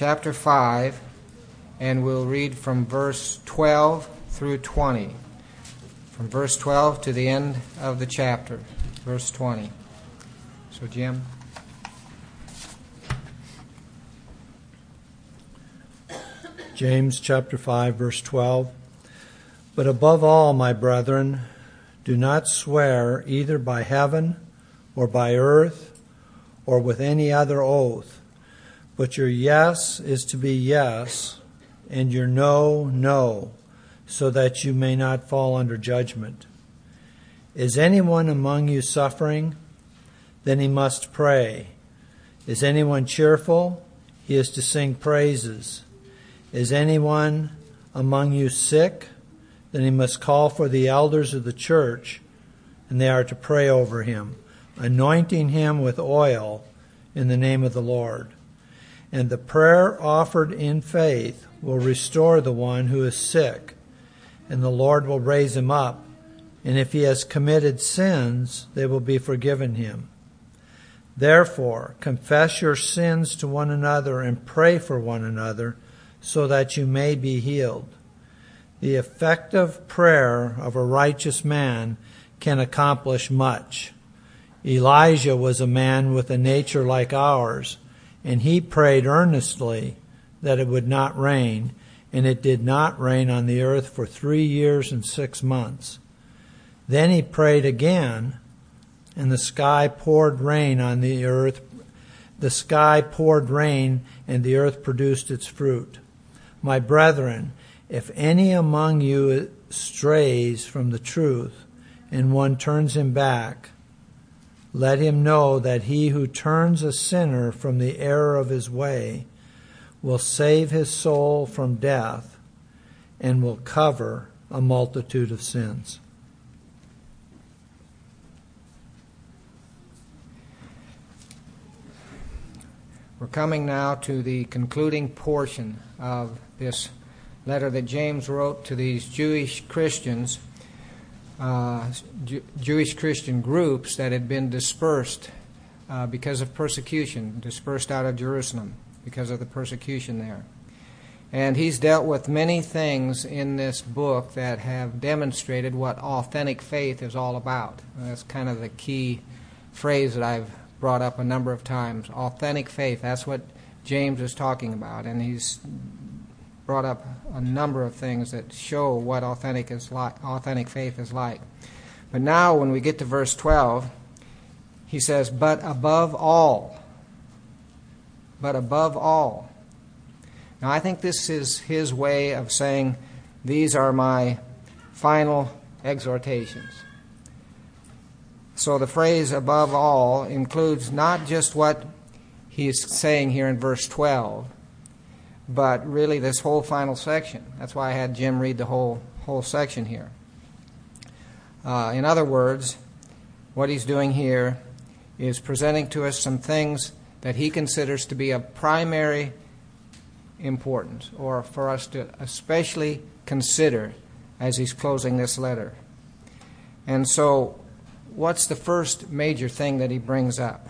chapter 5, and we'll read from verse 12 through 20. From verse 12 to the end of the chapter, verse 20. So, Jim. James chapter 5, verse 12. But above all, my brethren, do not swear either by heaven or by earth or with any other oath, but your yes is to be yes and your no, no, so that you may not fall under judgment. Is anyone among you suffering? Then he must pray. Is anyone cheerful? He is to sing praises. Is anyone among you sick? Then he must call for the elders of the church, and they are to pray over him, anointing him with oil in the name of the Lord. And the prayer offered in faith will restore the one who is sick, and the Lord will raise him up. And if he has committed sins, they will be forgiven him. Therefore, confess your sins to one another and pray for one another, so that you may be healed. The effective prayer of a righteous man can accomplish much. Elijah was a man with a nature like ours, and he prayed earnestly that it would not rain, and it did not rain on the earth for 3 years and 6 months. Then he prayed again, and the sky poured rain on the earth. The sky poured rain, and the earth produced its fruit. My brethren, if any among you strays from the truth, and one turns him back, let him know that he who turns a sinner from the error of his way will save his soul from death and will cover a multitude of sins. We're coming now to the concluding portion of this letter that James wrote to these Jewish Christians, Jewish Christian groups that had been dispersed because of persecution, dispersed out of Jerusalem because of the persecution there. And he's dealt with many things in this book that have demonstrated what authentic faith is all about. And that's kind of the key phrase that I've brought up a number of times, authentic faith. That's what James is talking about, and he's brought up a number of things that show what authentic faith is like. But now when we get to verse 12, he says, but above all. Now I think this is his way of saying, these are my final exhortations. So the phrase above all includes not just what he's saying here in verse 12, but really this whole final section. That's why I had Jim read the whole section here. In other words, what he's doing here is presenting to us some things that he considers to be of primary importance, or for us to especially consider as he's closing this letter. And so, what's the first major thing that he brings up?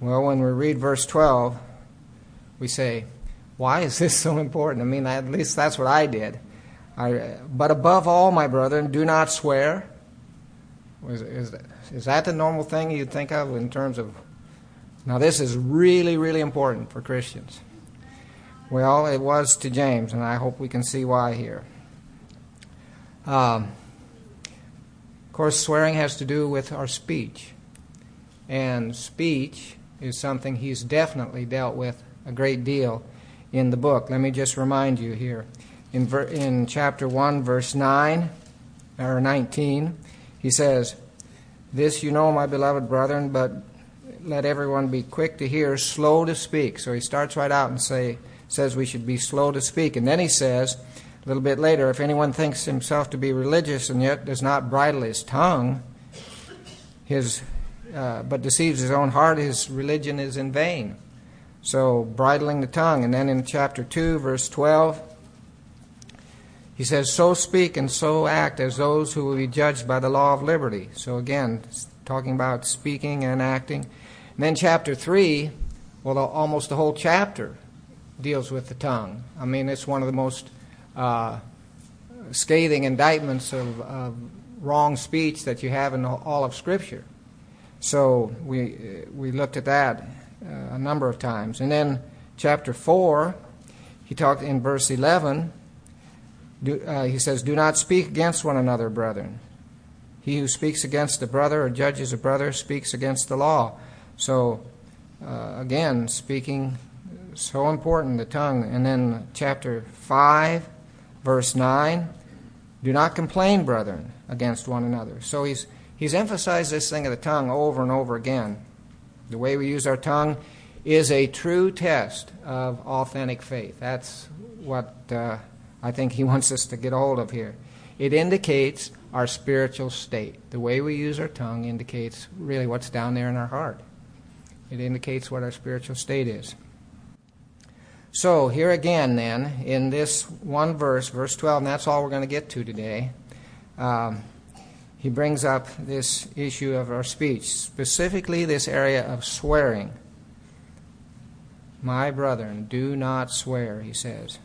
Well, when we read verse 12, we say, why is this so important? I mean, at least that's what I did. But above all, my brethren, do not swear. Is that the normal thing you'd think of in terms of... Now, this is really, really important for Christians. Well, it was to James, and I hope we can see why here. Of course, swearing has to do with our speech. And speech is something he's definitely dealt with a great deal in the book. Let me just remind you here. In chapter 1, verse 9, or 19, he says, "This you know, my beloved brethren, but let everyone be quick to hear, slow to speak." So he starts right out and says we should be slow to speak. And then he says, a little bit later, "If anyone thinks himself to be religious and yet does not bridle his tongue, but deceives his own heart, his religion is in vain." So, bridling the tongue. And then in chapter 2, verse 12, he says, "So speak and so act as those who will be judged by the law of liberty." So again, talking about speaking and acting. And then chapter 3, well, almost the whole chapter deals with the tongue. I mean, it's one of the most scathing indictments of wrong speech that you have in all of Scripture. So we looked at that a number of times. And then chapter 4, he talked in verse 11, he says, "Do not speak against one another, brethren. He who speaks against a brother or judges a brother speaks against the law." So, again, speaking, so important, the tongue. And then chapter 5, verse 9, "Do not complain, brethren, against one another." So he's emphasized this thing of the tongue over and over again. The way we use our tongue is a true test of authentic faith. That's what I think he wants us to get a hold of here. It indicates our spiritual state. The way we use our tongue indicates really what's down there in our heart. It indicates what our spiritual state is. So here again then, in this one verse, verse 12, and that's all we're going to get to today, he brings up this issue of our speech, specifically this area of swearing. "My brethren, do not swear," he says.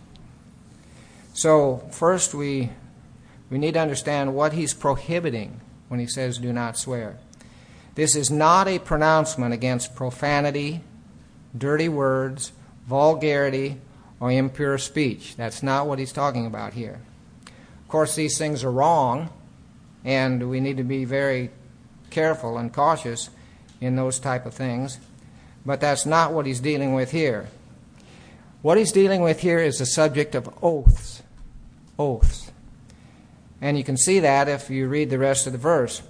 So first we need to understand what he's prohibiting when he says do not swear. This is not a pronouncement against profanity, dirty words, vulgarity, or impure speech. That's not what he's talking about here. Of course, these things are wrong, and we need to be very careful and cautious in those type of things. But that's not what he's dealing with here. What he's dealing with here is the subject of oaths. Oaths. And you can see that if you read the rest of the verse.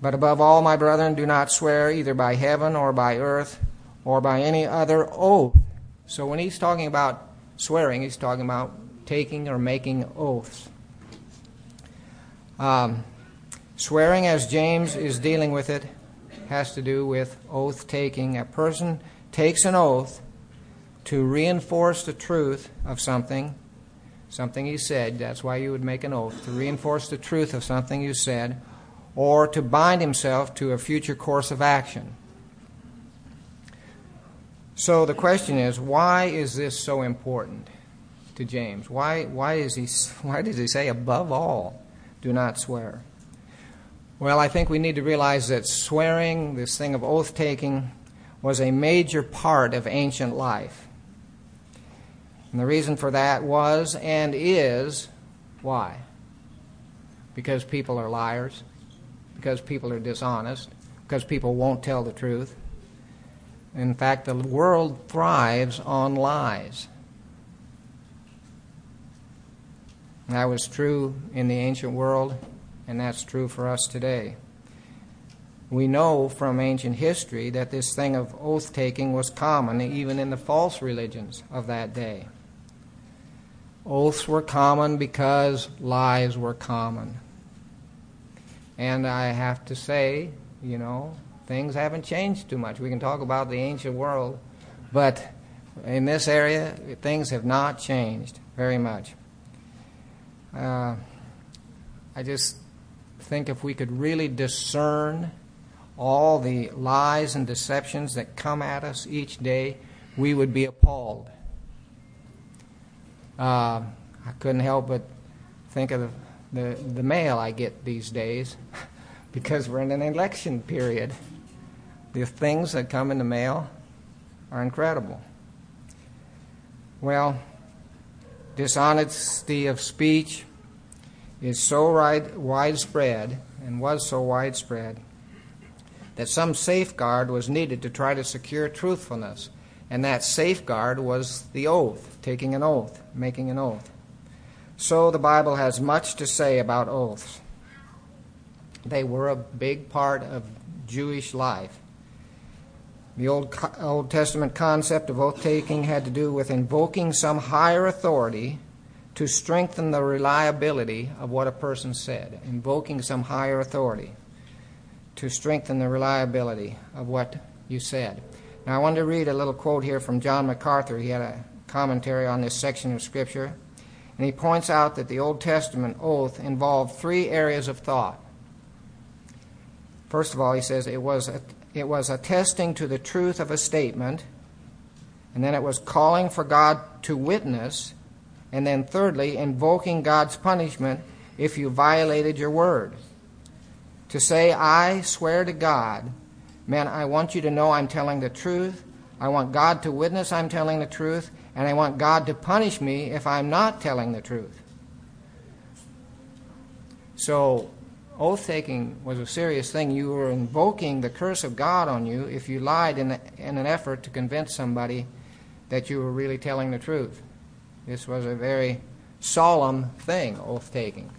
"But above all, my brethren, do not swear either by heaven or by earth or by any other oath." So when he's talking about swearing, he's talking about taking or making oaths. Swearing, as James is dealing with it, has to do with oath-taking. A person takes an oath to reinforce the truth of something he said. That's why you would make an oath, to reinforce the truth of something you said, or to bind himself to a future course of action. So the question is, why is this so important to James? Why does he say, "Above all, do not swear"? Well, I think we need to realize that swearing, this thing of oath-taking, was a major part of ancient life. And the reason for that was and is, why? Because people are liars, because people are dishonest, because people won't tell the truth. In fact, the world thrives on lies. That was true in the ancient world, and that's true for us today. We know from ancient history that this thing of oath-taking was common even in the false religions of that day. Oaths were common because lies were common. And I have to say, things haven't changed too much. We can talk about the ancient world, but in this area, things have not changed very much. I just think if we could really discern all the lies and deceptions that come at us each day, we would be appalled. I couldn't help but think of the mail I get these days because we're in an election period. The things that come in the mail are incredible. Well, dishonesty of speech is so widespread and was so widespread that some safeguard was needed to try to secure truthfulness. And that safeguard was the oath, taking an oath, making an oath. So the Bible has much to say about oaths. They were a big part of Jewish life. The Old Testament concept of oath-taking had to do with invoking some higher authority to strengthen the reliability of what a person said. Invoking some higher authority to strengthen the reliability of what you said. Now I want to read a little quote here from John MacArthur. He had a commentary on this section of Scripture. And he points out that the Old Testament oath involved three areas of thought. First of all, he says, it was attesting to the truth of a statement. And then it was calling for God to witness. And then thirdly, invoking God's punishment if you violated your word. To say, I swear to God, man, I want you to know I'm telling the truth. I want God to witness I'm telling the truth. And I want God to punish me if I'm not telling the truth. So oath-taking was a serious thing. You were invoking the curse of God on you if you lied in an effort to convince somebody that you were really telling the truth. This was a very solemn thing, oath-taking.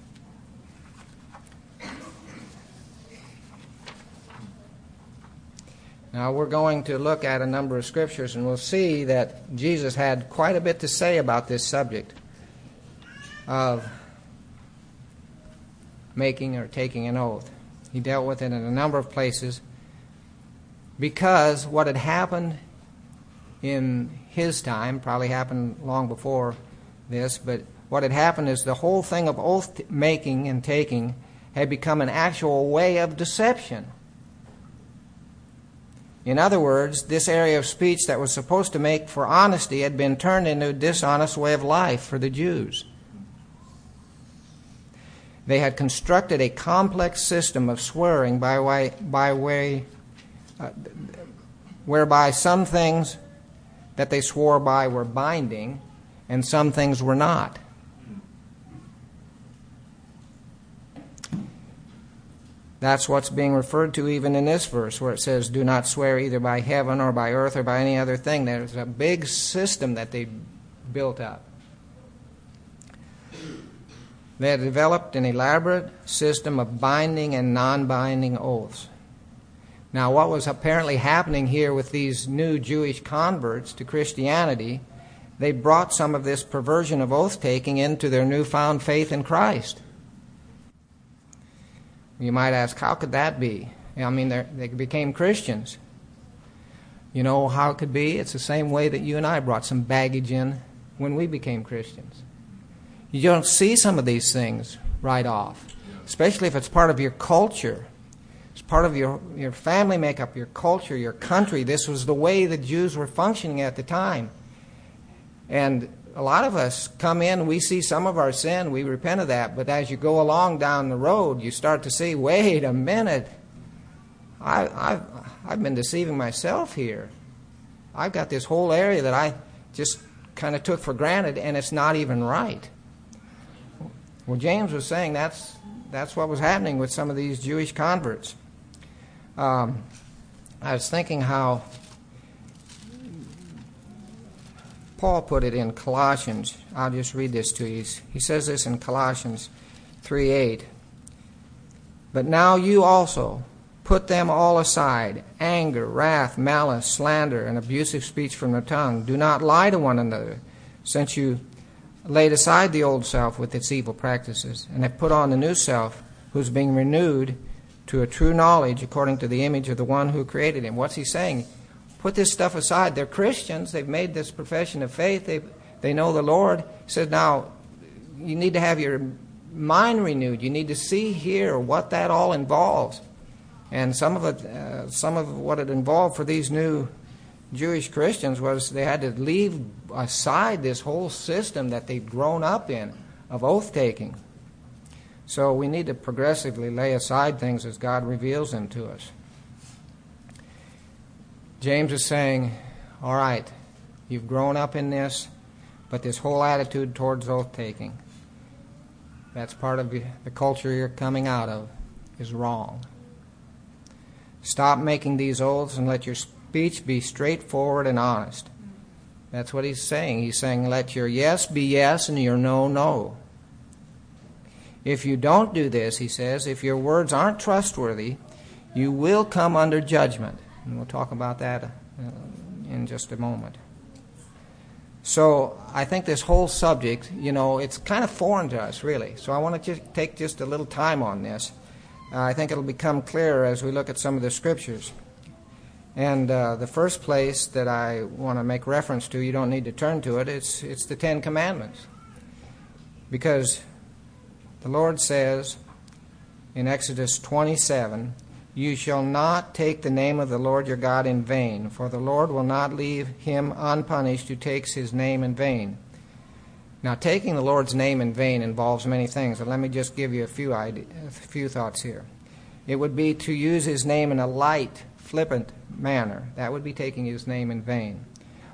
Now we're going to look at a number of scriptures, and we'll see that Jesus had quite a bit to say about this subject of making or taking an oath. He dealt with it in a number of places because what had happened in his time, probably happened long before this, but what had happened is the whole thing of oath making and taking had become an actual way of deception. In other words, this area of speech that was supposed to make for honesty had been turned into a dishonest way of life for the Jews. They had constructed a complex system of swearing whereby some things that they swore by were binding and some things were not. That's what's being referred to even in this verse where it says, do not swear either by heaven or by earth or by any other thing. There's a big system that they built up. They had developed an elaborate system of binding and non-binding oaths. Now, what was apparently happening here with these new Jewish converts to Christianity, they brought some of this perversion of oath-taking into their newfound faith in Christ. You might ask, how could that be? I mean, they became Christians. You know how it could be? It's the same way that you and I brought some baggage in when we became Christians. You don't see some of these things right off, especially if it's part of your culture. It's part of your family makeup, your culture, your country. This was the way the Jews were functioning at the time. And a lot of us come in, we see some of our sin, we repent of that. But as you go along down the road, you start to see, wait a minute, I've been deceiving myself here. I've got this whole area that I just kind of took for granted, and it's not even right. Well, James was saying that's what was happening with some of these Jewish converts. I was thinking how Paul put it in Colossians. I'll just read this to you. He says this in Colossians 3:8. But now you also put them all aside, anger, wrath, malice, slander, and abusive speech from the tongue. Do not lie to one another, since you laid aside the old self with its evil practices, and have put on the new self, who's being renewed to a true knowledge according to the image of the one who created him. What's he saying? Put this stuff aside. They're Christians. They've made this profession of faith. They know the Lord. He said, now, you need to have your mind renewed. You need to see here what that all involves. And some of what it involved for these new Jewish Christians was they had to leave aside this whole system that they'd grown up in of oath-taking. So we need to progressively lay aside things as God reveals them to us. James is saying, all right, you've grown up in this, but this whole attitude towards oath-taking, that's part of the culture you're coming out of, is wrong. Stop making these oaths and let your speech be straightforward and honest. That's what he's saying. He's saying, let your yes be yes and your no, no. If you don't do this, he says, if your words aren't trustworthy, you will come under judgment. And we'll talk about that in just a moment. So I think this whole subject, you know, it's kind of foreign to us, really. So I want to just take just a little time on this. I think it'll become clearer as we look at some of the scriptures. And the first place that I want to make reference to, you don't need to turn to it, it's the Ten Commandments. Because the Lord says in Exodus 27, You shall not take the name of the Lord your God in vain, for the Lord will not leave him unpunished who takes his name in vain. Now, taking the Lord's name in vain involves many things, but let me just give you a few thoughts here. It would be to use his name in a light, flippant manner. That would be taking his name in vain.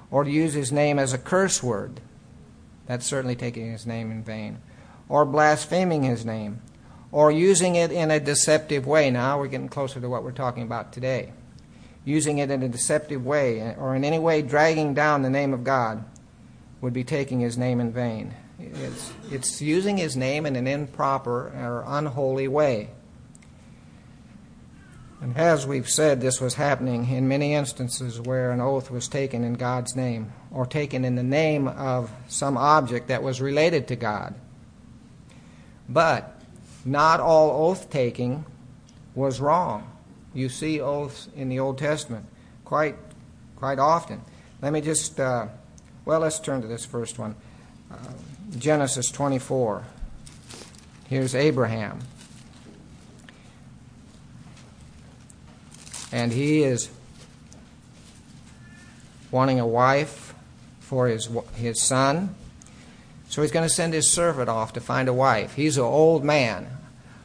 Or to use his name as a curse word. That's certainly taking his name in vain. Or blaspheming his name. Or using it in a deceptive way. Now we're getting closer to what we're talking about today. Using it in a deceptive way, or in any way dragging down the name of God, would be taking his name in vain. It's using his name in an improper or unholy way. And as we've said, this was happening in many instances where an oath was taken in God's name, or taken in the name of some object that was related to God. But not all oath-taking was wrong. You see oaths in the Old Testament quite often. Let me just, let's turn to this first one. Genesis 24. Here's Abraham. And he is wanting a wife for his son. So he's going to send his servant off to find a wife. He's an old man.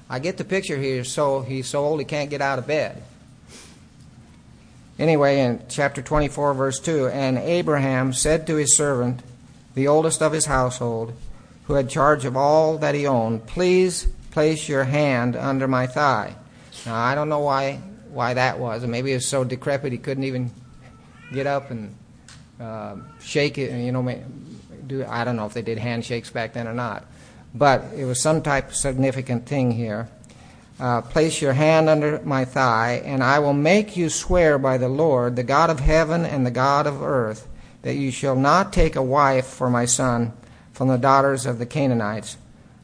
I get the picture here, so he's so old he can't get out of bed. Anyway, in chapter 24, verse 2, and Abraham said to his servant, the oldest of his household, who had charge of all that he owned, please place your hand under my thigh. Now, I don't know why that was. And maybe he was so decrepit he couldn't even get up and shake it, I don't know if they did handshakes back then or not, but it was some type of significant thing here. Place your hand under my thigh, and I will make you swear by the Lord, the God of heaven and the God of earth, that you shall not take a wife for my son from the daughters of the Canaanites,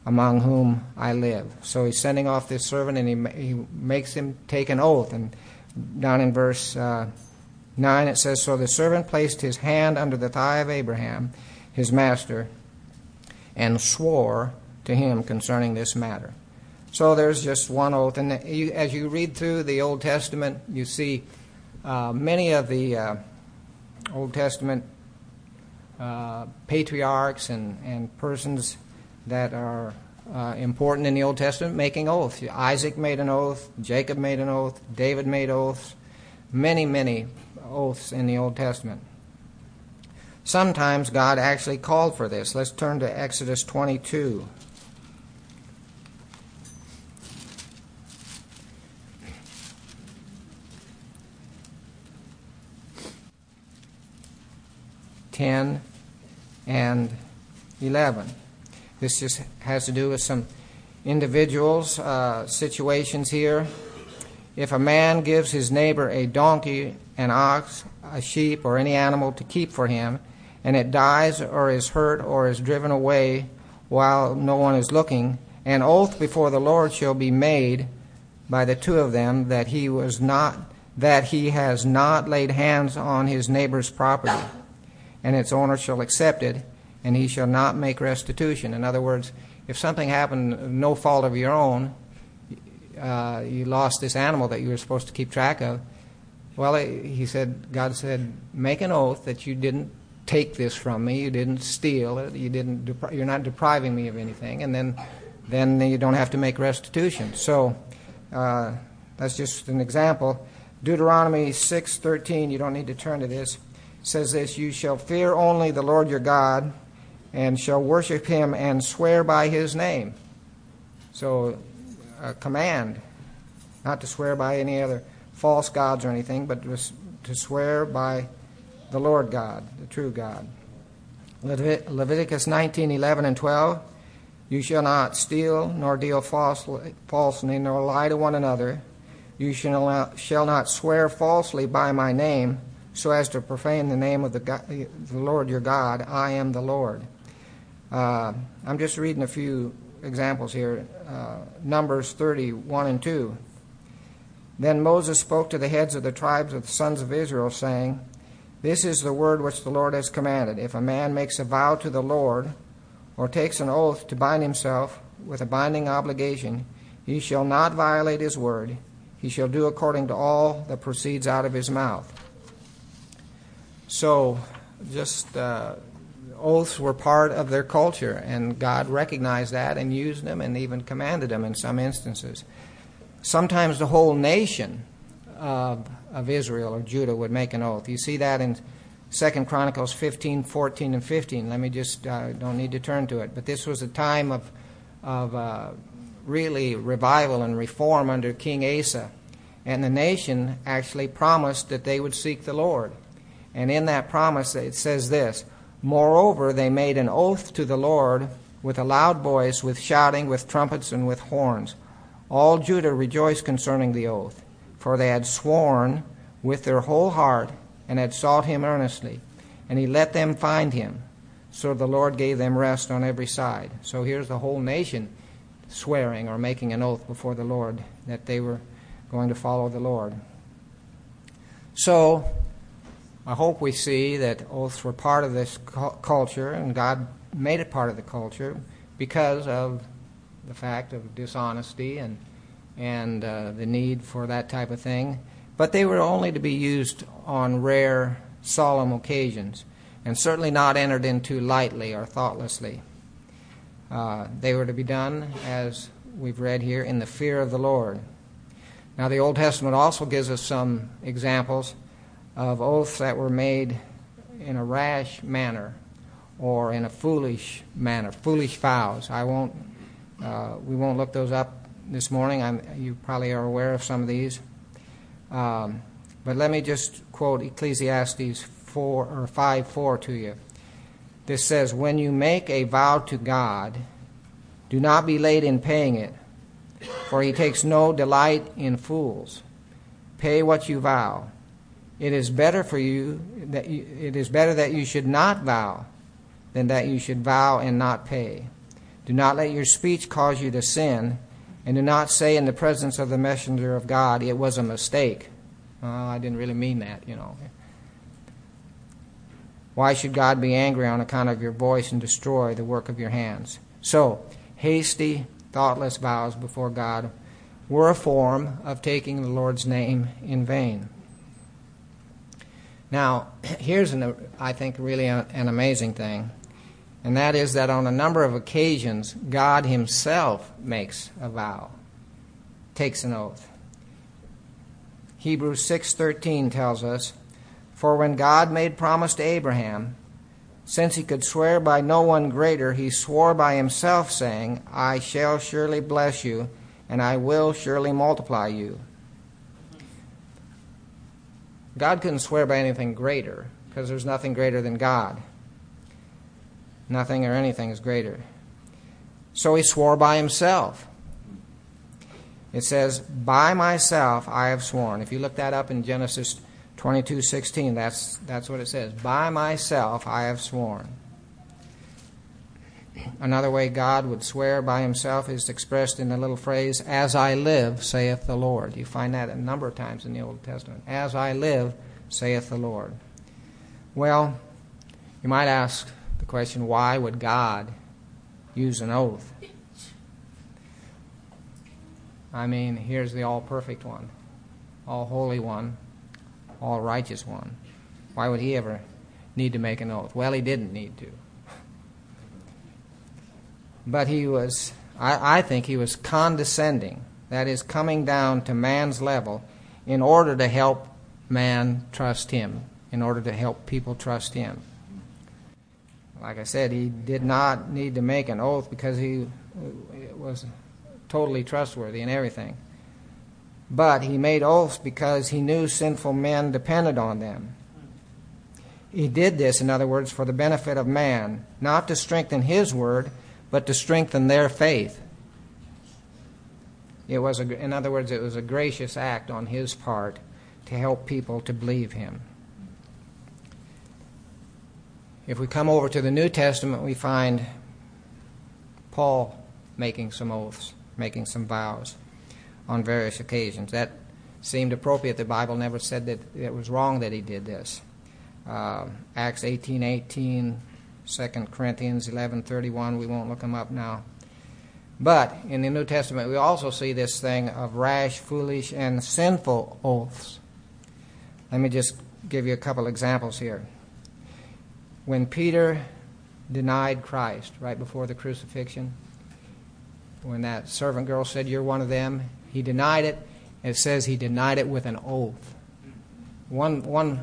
among whom I live. So he's sending off this servant, and he makes him take an oath. And down in verse 9 it says, so the servant placed his hand under the thigh of Abraham, his master, and swore to him concerning this matter. So there's just one oath. And as you read through the Old Testament, you see many of the Old Testament patriarchs and persons that are important in the Old Testament making oaths. Isaac made an oath. Jacob made an oath. David made oaths. Many, many oaths in the Old Testament. Sometimes God actually called for this. Let's turn to Exodus 22. Verses 10 and 11. This just has to do with some individuals, situations here. If a man gives his neighbor a donkey, an ox, a sheep, or any animal to keep for him, and it dies or is hurt or is driven away while no one is looking, an oath before the Lord shall be made by the two of them that he has not laid hands on his neighbor's property, and its owner shall accept it, and he shall not make restitution. In other words, if something happened, no fault of your own, you lost this animal that you were supposed to keep track of, well, God said, make an oath that you didn't take this from me, you didn't steal it, you're not depriving me of anything, and then you don't have to make restitution. So that's just an example. Deuteronomy 6:13, you don't need to turn to this, says this, you shall fear only the Lord your God and shall worship him and swear by his name. So a command not to swear by any other false gods or anything, but to swear by the Lord God, the true God. Leviticus 19:11 and 12, you shall not steal, nor deal falsely, nor lie to one another. You shall not swear falsely by my name, so as to profane the name of the Lord your God. I am the Lord. I'm just reading a few examples here. Numbers 30:1 and 2. Then Moses spoke to the heads of the tribes of the sons of Israel, saying, this is the word which the Lord has commanded. If a man makes a vow to the Lord, or takes an oath to bind himself with a binding obligation, he shall not violate his word. He shall do according to all that proceeds out of his mouth. So just oaths were part of their culture, and God recognized that and used them and even commanded them in some instances. Sometimes the whole nation of Israel or Judah would make an oath. You see that in 2 Chronicles 15, 14, and 15. Let me just, don't need to turn to it. But this was a time of really revival and reform under King Asa. And the nation actually promised that they would seek the Lord. And in that promise it says this: "Moreover, they made an oath to the Lord with a loud voice, with shouting, with trumpets, and with horns. All Judah rejoiced concerning the oath, for they had sworn with their whole heart and had sought him earnestly, and he let them find him. So the Lord gave them rest on every side." So here's the whole nation swearing or making an oath before the Lord that they were going to follow the Lord. So I hope we see that oaths were part of this culture, and God made it part of the culture because of the fact of dishonesty and the need for that type of thing. But they were only to be used on rare, solemn occasions, and certainly not entered into lightly or thoughtlessly. They were to be done, as we've read here, in the fear of the Lord. Now, the Old Testament also gives us some examples of oaths that were made in a rash manner or in a foolish manner, foolish vows. We won't look those up this morning. You probably are aware of some of these. But let me just quote Ecclesiastes 5:4 to you. This says, "When you make a vow to God, do not be late in paying it, for he takes no delight in fools. Pay what you vow. It is better for you that you should not vow than that you should vow and not pay. Do not let your speech cause you to sin. And do not say in the presence of the messenger of God, 'It was a mistake.' I didn't really mean that, you know. Why should God be angry on account of your voice and destroy the work of your hands?" So, hasty, thoughtless vows before God were a form of taking the Lord's name in vain. Now, here's, an amazing thing. And that is that on a number of occasions, God himself makes a vow, takes an oath. Hebrews 6:13 tells us, "For when God made promise to Abraham, since he could swear by no one greater, he swore by himself, saying, 'I shall surely bless you, and I will surely multiply you.'" God couldn't swear by anything greater, because there's nothing greater than God. Nothing or anything is greater. So he swore by himself. It says, "By myself I have sworn." If you look that up in Genesis 22:16, that's what it says. "By myself I have sworn." Another way God would swear by himself is expressed in the little phrase, "As I live, saith the Lord." You find that a number of times in the Old Testament. "As I live, saith the Lord." Well, you might ask the question, why would God use an oath? I mean, here's the all-perfect one, all-holy one, all-righteous one. Why would he ever need to make an oath? Well, he didn't need to. But he was, I think he was condescending, that is, coming down to man's level in order to help man trust him, in order to help people trust him. Like I said, he did not need to make an oath because he was totally trustworthy in everything. But he made oaths because he knew sinful men depended on them. He did this, in other words, for the benefit of man, not to strengthen his word, but to strengthen their faith. It was a gracious act on his part to help people to believe him. If we come over to the New Testament, we find Paul making some oaths, making some vows on various occasions. That seemed appropriate. The Bible never said that it was wrong that he did this. Acts 18:18, 2 Corinthians 11:31, we won't look them up now. But in the New Testament, we also see this thing of rash, foolish, and sinful oaths. Let me just give you a couple examples here. When Peter denied Christ right before the crucifixion, when that servant girl said, "You're one of them," he denied it. It says he denied it with an oath. One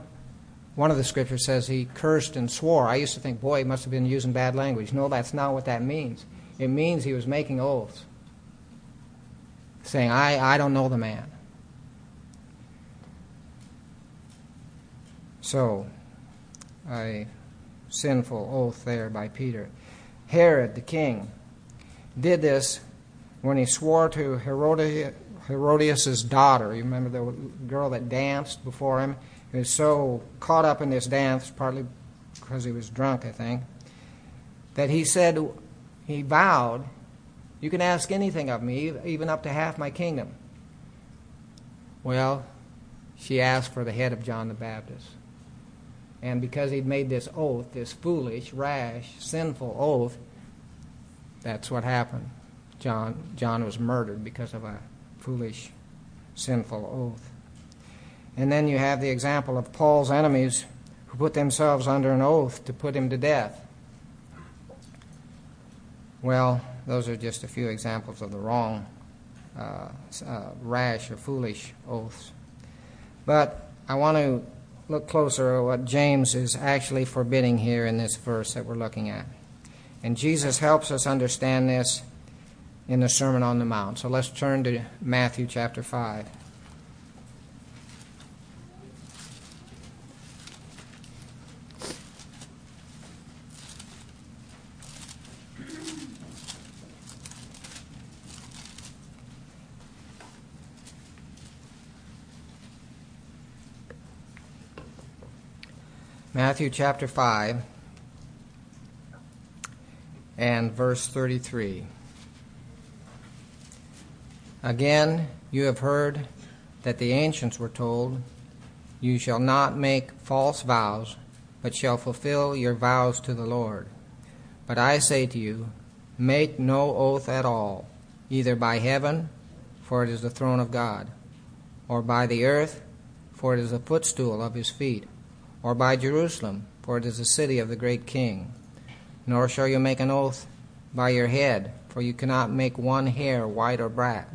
of the scriptures says he cursed and swore. I used to think, boy, he must have been using bad language. No, that's not what that means. It means he was making oaths, saying, I don't know the man. So, a sinful oath there by Peter. Herod, the king, did this when he swore to Herodias' daughter. You remember the girl that danced before him? He was so caught up in this dance, partly because he was drunk, I think, that he vowed, "You can ask anything of me, even up to half my kingdom." Well, she asked for the head of John the Baptist. And because he'd made this oath, this foolish, rash, sinful oath, that's what happened. John was murdered because of a foolish, sinful oath. And then you have the example of Paul's enemies who put themselves under an oath to put him to death. Well, those are just a few examples of the wrong, rash or foolish oaths. But I want to look closer at what James is actually forbidding here in this verse that we're looking at. And Jesus helps us understand this in the Sermon on the Mount. So let's turn to Matthew chapter 5. Matthew chapter 5 and verse 33. "Again, you have heard that the ancients were told, 'You shall not make false vows, but shall fulfill your vows to the Lord.' But I say to you, make no oath at all, either by heaven, for it is the throne of God, or by the earth, for it is the footstool of his feet, or by Jerusalem, for it is the city of the great king. Nor shall you make an oath by your head, for you cannot make one hair white or black.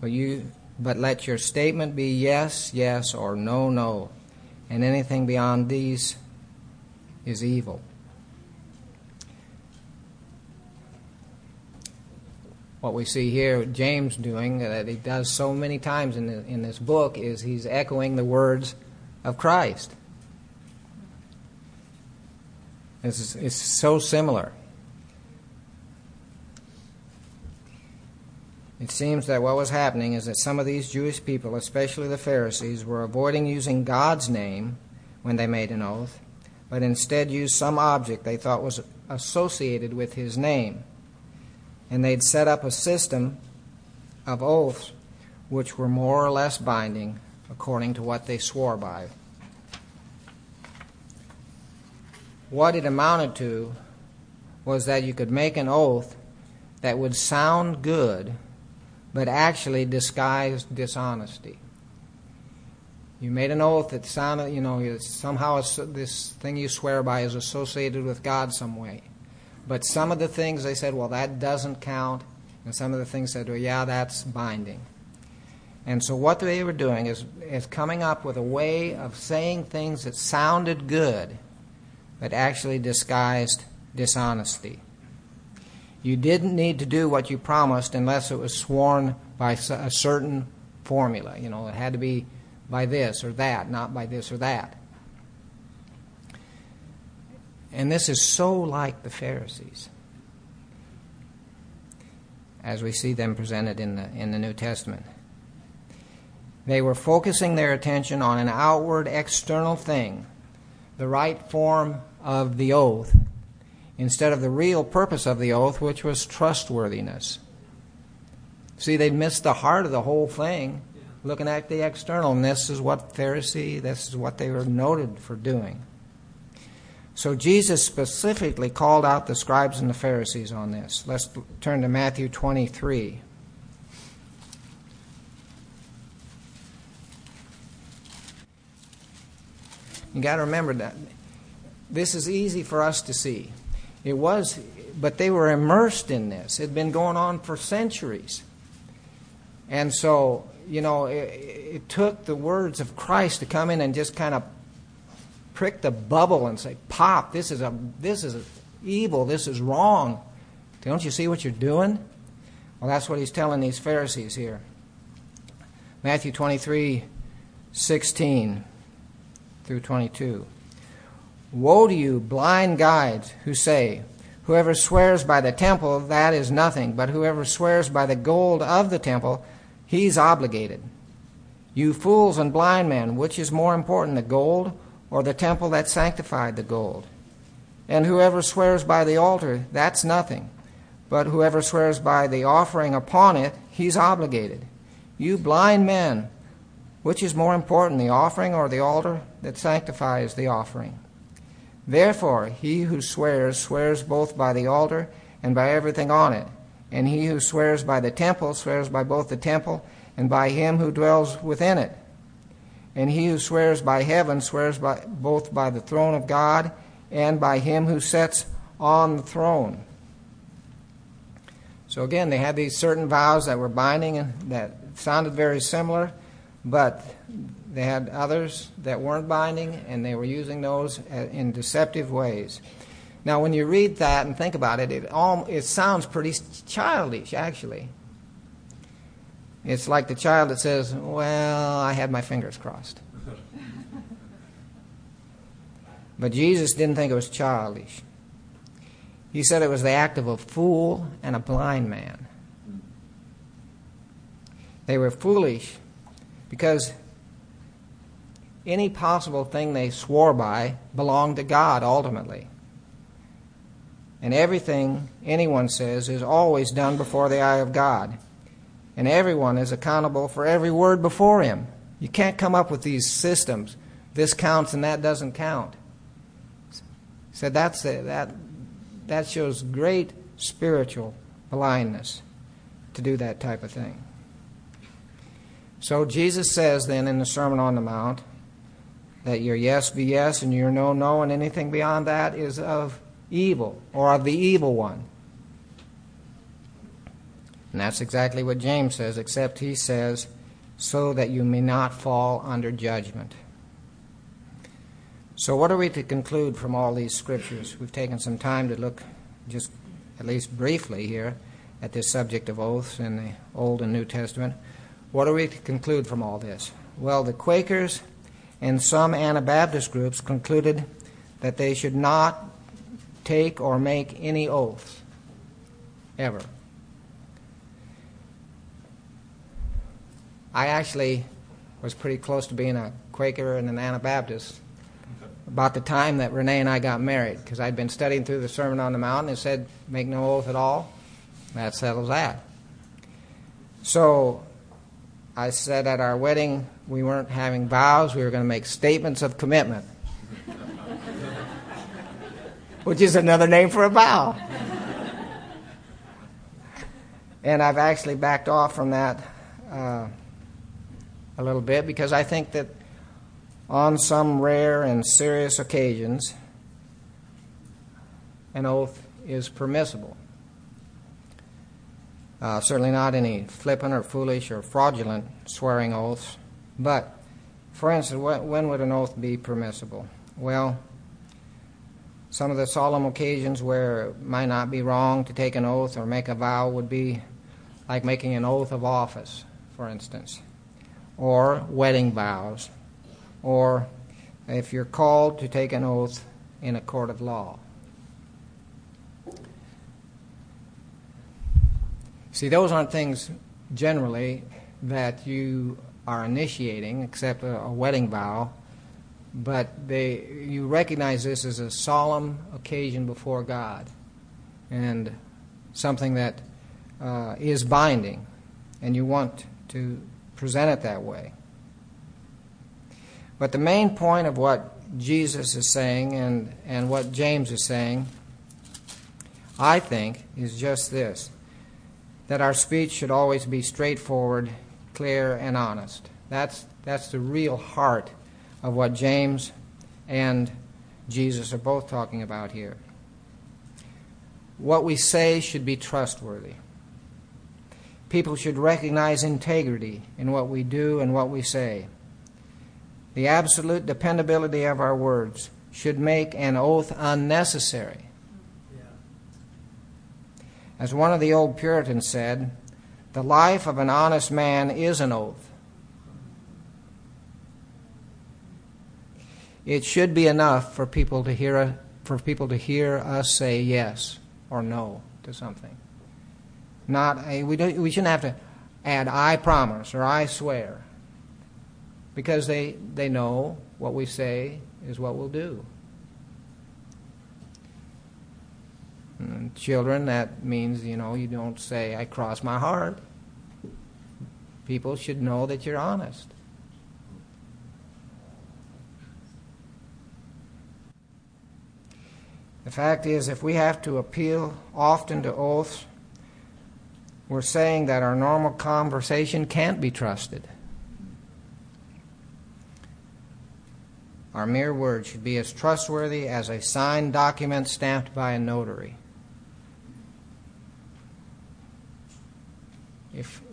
But let your statement be yes, yes, or no, no, and anything beyond these is evil." What we see here, James doing, that he does so many times in this book, is he's echoing the words of Christ. It's so similar. It seems that what was happening is that some of these Jewish people, especially the Pharisees, were avoiding using God's name when they made an oath, but instead used some object they thought was associated with his name. And they'd set up a system of oaths which were more or less binding according to what they swore by. What it amounted to was that you could make an oath that would sound good, but actually disguised dishonesty. You made an oath that sounded, somehow this thing you swear by is associated with God some way. But some of the things they said, well, that doesn't count. And some of the things said, well, yeah, that's binding. And so what they were doing is coming up with a way of saying things that sounded good, but actually disguised dishonesty. You didn't need to do what you promised unless it was sworn by a certain formula. It had to be by this or that, not by this or that. And this is so like the Pharisees, as we see them presented in the New Testament. They were focusing their attention on an outward, external thing, the right form of the oath, instead of the real purpose of the oath, which was trustworthiness. See, they'd missed the heart of the whole thing, looking at the external, and this is what they were noted for doing. So Jesus specifically called out the scribes and the Pharisees on this. Let's turn to Matthew 23. You got to remember that this is easy for us to see. It was, but they were immersed in this. It had been going on for centuries. And so, you know, it took the words of Christ to come in and just kind of prick the bubble and say, "Pop! This is evil. This is wrong. Don't you see what you're doing?" Well, that's what he's telling these Pharisees here. Matthew 23:16 through 22. Woe to you, blind guides, who say, "Whoever swears by the temple, that is nothing, but whoever swears by the gold of the temple, he's obligated." You fools and blind men, which is more important, the gold or the temple that sanctified the gold? And whoever swears by the altar, that's nothing, but whoever swears by the offering upon it, he's obligated. You blind men, which is more important, the offering or the altar that sanctifies the offering? Therefore, he who swears, swears both by the altar and by everything on it. And he who swears by the temple, swears by both the temple and by him who dwells within it. And he who swears by heaven, swears both by the throne of God and by him who sits on the throne. So again, they had these certain vows that were binding and that sounded very similar, but they had others that weren't binding, and they were using those in deceptive ways. Now, when you read that and think about it, it sounds pretty childish, actually. It's like the child that says, "Well, I had my fingers crossed." But Jesus didn't think it was childish. He said it was the act of a fool and a blind man. They were foolish because any possible thing they swore by belonged to God ultimately. And everything anyone says is always done before the eye of God. And everyone is accountable for every word before him. You can't come up with these systems. This counts and that doesn't count. So that shows great spiritual blindness to do that type of thing. So Jesus says then in the Sermon on the Mount, that your yes be yes and your no, no, and anything beyond that is of evil or of the evil one. And that's exactly what James says, except he says, so that you may not fall under judgment. So what are we to conclude from all these scriptures? We've taken some time to look, just at least briefly here, at this subject of oaths in the Old and New Testament. What are we to conclude from all this? Well, the Quakers and some Anabaptist groups concluded that they should not take or make any oaths, ever. I actually was pretty close to being a Quaker and an Anabaptist about the time that Renee and I got married, because I'd been studying through the Sermon on the Mount and it said, make no oath at all. That settles that. So I said at our wedding, we weren't having vows, we were going to make statements of commitment. Which is another name for a vow. And I've actually backed off from that a little bit, because I think that on some rare and serious occasions, an oath is permissible. Certainly not any flippant or foolish or fraudulent swearing oaths. But, for instance, when would an oath be permissible? Well, some of the solemn occasions where it might not be wrong to take an oath or make a vow would be like making an oath of office, for instance, or wedding vows, or if you're called to take an oath in a court of law. See, those aren't things generally that you are initiating, except a wedding vow, but you recognize this as a solemn occasion before God and something that is binding, and you want to present it that way. But the main point of what Jesus is saying and what James is saying, I think, is just this, that our speech should always be straightforward, clear, and honest. That's the real heart of what James and Jesus are both talking about here. What we say should be trustworthy. People should recognize integrity in what we do and what we say. The absolute dependability of our words should make an oath unnecessary. As one of the old Puritans said, the life of an honest man is an oath. It should be enough for people to hear us say yes or no to something. We shouldn't have to add I promise or I swear, because they know what we say is what we'll do. And children, that means, you don't say, I cross my heart. People should know that you're honest. The fact is, if we have to appeal often to oaths, we're saying that our normal conversation can't be trusted. Our mere word should be as trustworthy as a signed document stamped by a notary.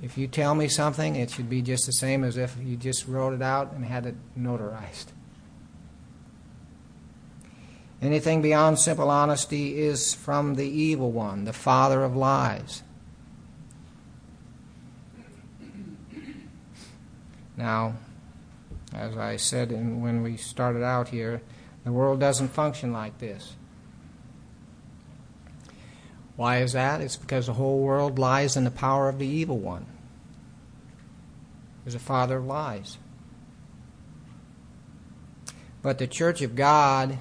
If you tell me something, it should be just the same as if you just wrote it out and had it notarized. Anything beyond simple honesty is from the evil one, the father of lies. Now, as I said when we started out here, the world doesn't function like this. Why is that? It's because the whole world lies in the power of the evil one. There's a father of lies. But the Church of God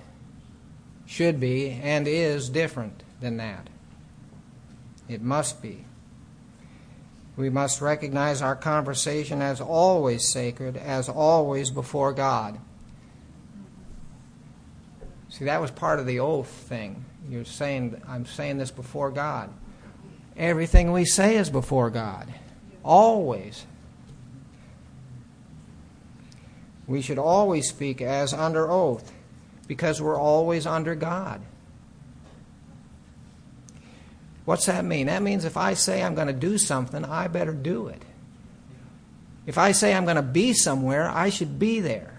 should be and is different than that. It must be. We must recognize our conversation as always sacred, as always before God. See, that was part of the oath thing. You're saying, I'm saying this before God. Everything we say is before God. Always. We should always speak as under oath, because we're always under God. What's that mean? That means if I say I'm going to do something, I better do it. If I say I'm going to be somewhere, I should be there.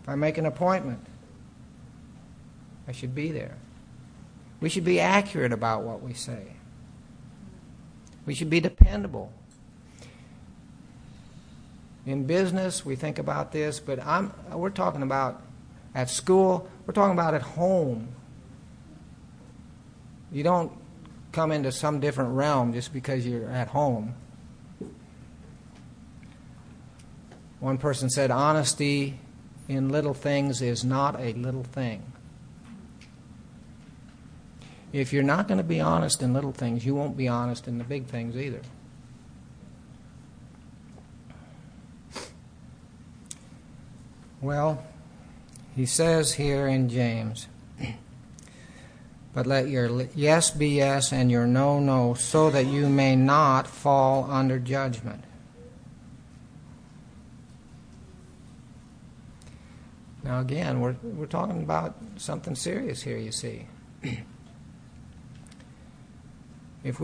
If I make an appointment, I should be there. We should be accurate about what we say. We should be dependable. In business, we think about this, but we're talking about at school, we're talking about at home. You don't come into some different realm just because you're at home. One person said, honesty in little things is not a little thing. If you're not going to be honest in little things, you won't be honest in the big things either. Well, he says here in James, but let your yes be yes and your no, no, so that you may not fall under judgment. Now again, we're talking about something serious here, you see. If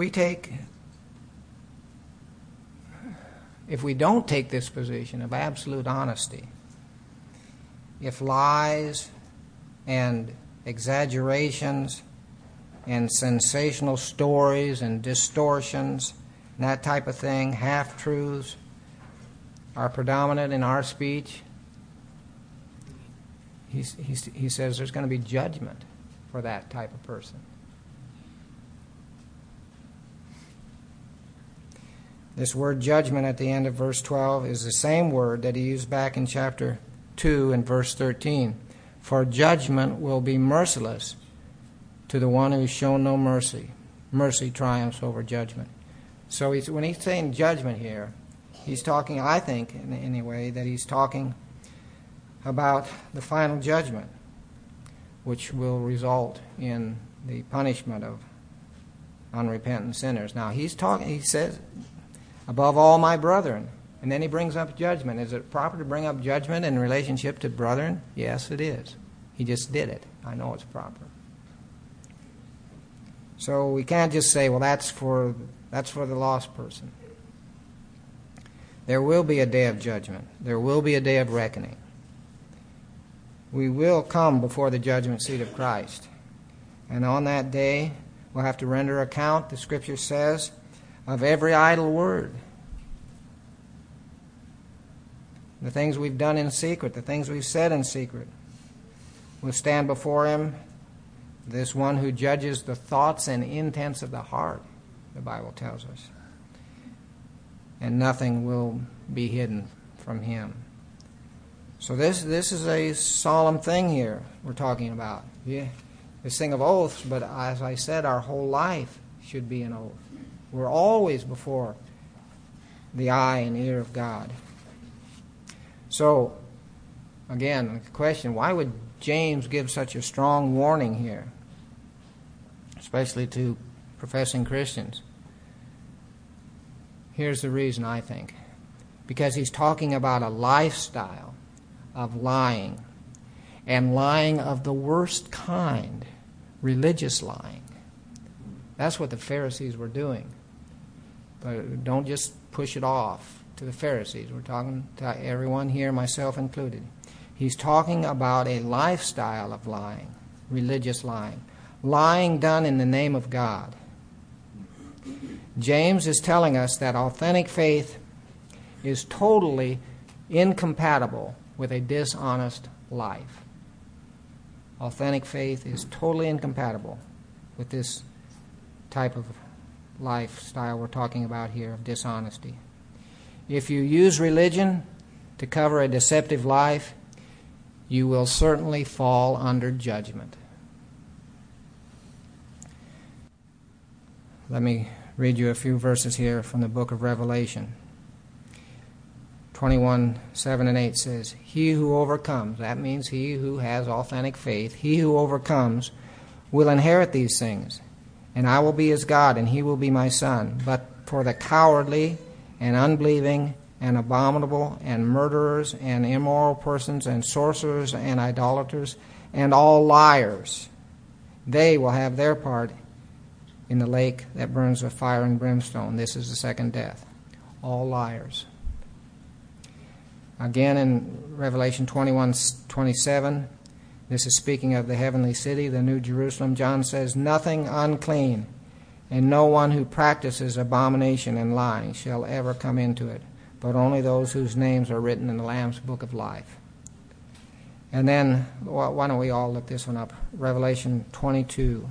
we don't take this position of absolute honesty, if lies and exaggerations and sensational stories and distortions and that type of thing, half-truths, are predominant in our speech, he says there's going to be judgment for that type of person. This word judgment at the end of verse 12 is the same word that he used back in chapter 2 and verse 13. For judgment will be merciless to the one who has shown no mercy. Mercy triumphs over judgment. So when he's saying judgment here, He's talking, I think, in any way, that he's talking about the final judgment, which will result in the punishment of unrepentant sinners. Now, he says, above all my brethren. And then he brings up judgment. Is it proper to bring up judgment in relationship to brethren? Yes, it is. He just did it. I know it's proper. So we can't just say, well, that's for the lost person. There will be a day of judgment. There will be a day of reckoning. We will come before the judgment seat of Christ. And on that day, we'll have to render account, the Scripture says, of every idle word. The things we've done in secret, the things we've said in secret. We'll stand before Him, this one who judges the thoughts and intents of the heart, the Bible tells us. And nothing will be hidden from Him. So this is a solemn thing here we're talking about. Yeah, this thing of oaths, but as I said, our whole life should be an oath. We're always before the eye and ear of God. So, again, the question, why would James give such a strong warning here, especially to professing Christians? Here's the reason, I think. Because he's talking about a lifestyle of lying, and lying of the worst kind, religious lying. That's what the Pharisees were doing. But don't just push it off to the Pharisees. We're talking to everyone here, myself included. He's talking about a lifestyle of lying, religious lying, lying done in the name of God. James is telling us that authentic faith is totally incompatible with a dishonest life. Authentic faith is totally incompatible with this type of lifestyle we're talking about here of dishonesty. If you use religion to cover a deceptive life, you will certainly fall under judgment. Let me read you a few verses here from the book of Revelation. 21:7-8 says, He who overcomes, that means he who has authentic faith, he who overcomes will inherit these things, and I will be his God, and he will be my son. But for the cowardly and unbelieving and abominable and murderers and immoral persons and sorcerers and idolaters and all liars, they will have their part in the lake that burns with fire and brimstone. This is the second death. All liars. Again, in Revelation 21:27, this is speaking of the heavenly city, the New Jerusalem. John says, Nothing unclean, and no one who practices abomination and lying shall ever come into it, but only those whose names are written in the Lamb's book of life. And then, why don't we all look this one up? Revelation 22.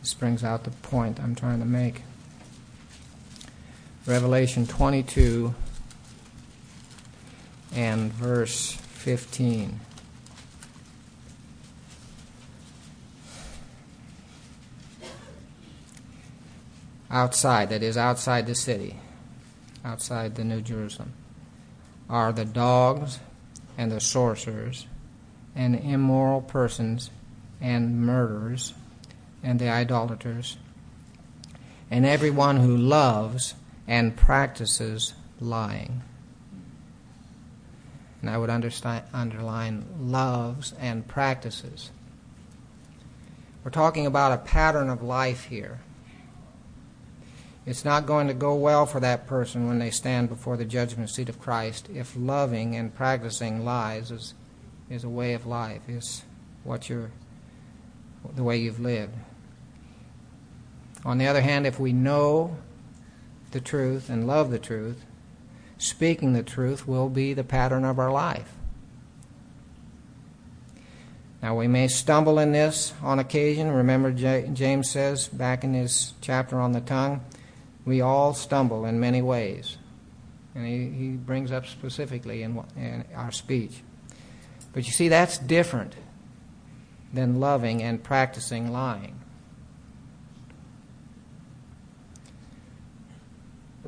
This brings out the point I'm trying to make. Revelation 22. And verse 15. Outside, that is outside the city, outside the New Jerusalem, are the dogs and the sorcerers and immoral persons and murderers and the idolaters and everyone who loves and practices lying. And I would underline loves and practices. We're talking about a pattern of life here. It's not going to go well for that person when they stand before the judgment seat of Christ if loving and practicing lies is a way of life, is what the way you've lived. On the other hand, if we know the truth and love the truth, speaking the truth will be the pattern of our life. Now, we may stumble in this on occasion. Remember, James says back in his chapter on the tongue, we all stumble in many ways. And he brings up specifically in our speech. But you see, that's different than loving and practicing lying.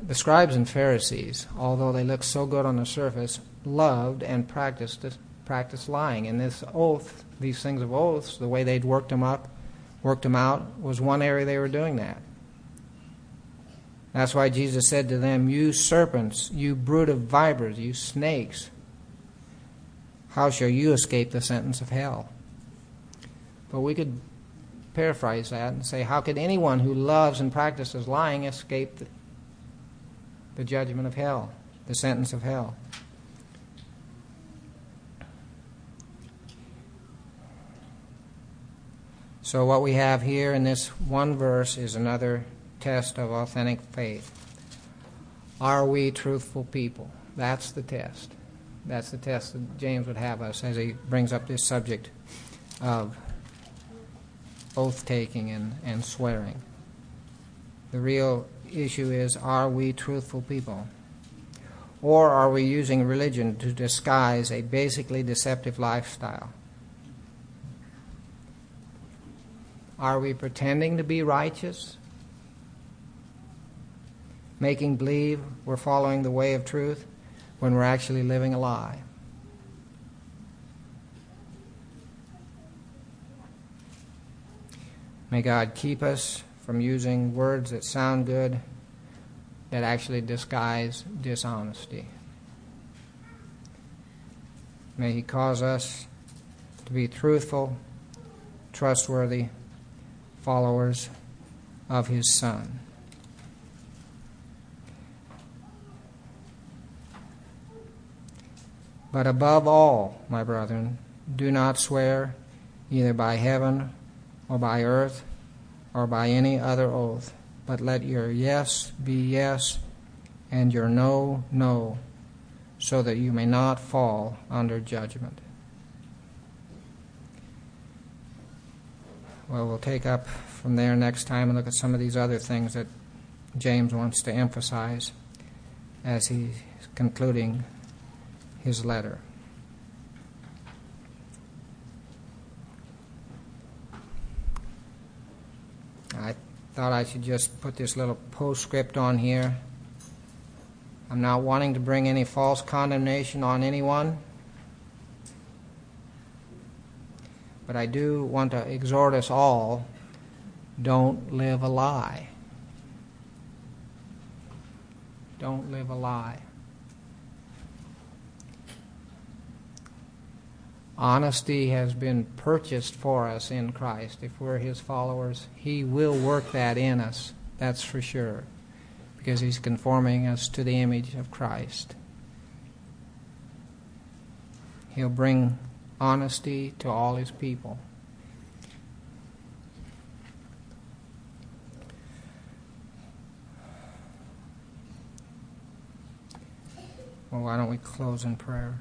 The scribes and Pharisees, although they looked so good on the surface, loved and practiced lying. And this oath, these things of oaths, the way they'd worked them out, was one area they were doing that. That's why Jesus said to them, "You serpents, you brood of vipers, you snakes, how shall you escape the sentence of hell?" But we could paraphrase that and say, how could anyone who loves and practices lying escape the judgment of hell, the sentence of hell? So what we have here in this one verse is another test of authentic faith. Are we truthful people? That's the test. That's the test that James would have us as he brings up this subject of oath-taking and swearing. The real issue is, are we truthful people? Or are we using religion to disguise a basically deceptive lifestyle? Are we pretending to be righteous? Making believe we're following the way of truth when we're actually living a lie? May God keep us from using words that sound good that actually disguise dishonesty. May He cause us to be truthful, trustworthy followers of His Son. But above all, my brethren, do not swear either by heaven or by earth or by any other oath, but let your yes be yes and your no, no, so that you may not fall under judgment. Well, we'll take up from there next time and look at some of these other things that James wants to emphasize as he's concluding his letter. I thought I should just put this little postscript on here. I'm not wanting to bring any false condemnation on anyone, but I do want to exhort us all, don't live a lie. Don't live a lie. Honesty has been purchased for us in Christ. If we're His followers, He will work that in us, that's for sure, because He's conforming us to the image of Christ. He'll bring honesty to all His people. Well, why don't we close in prayer?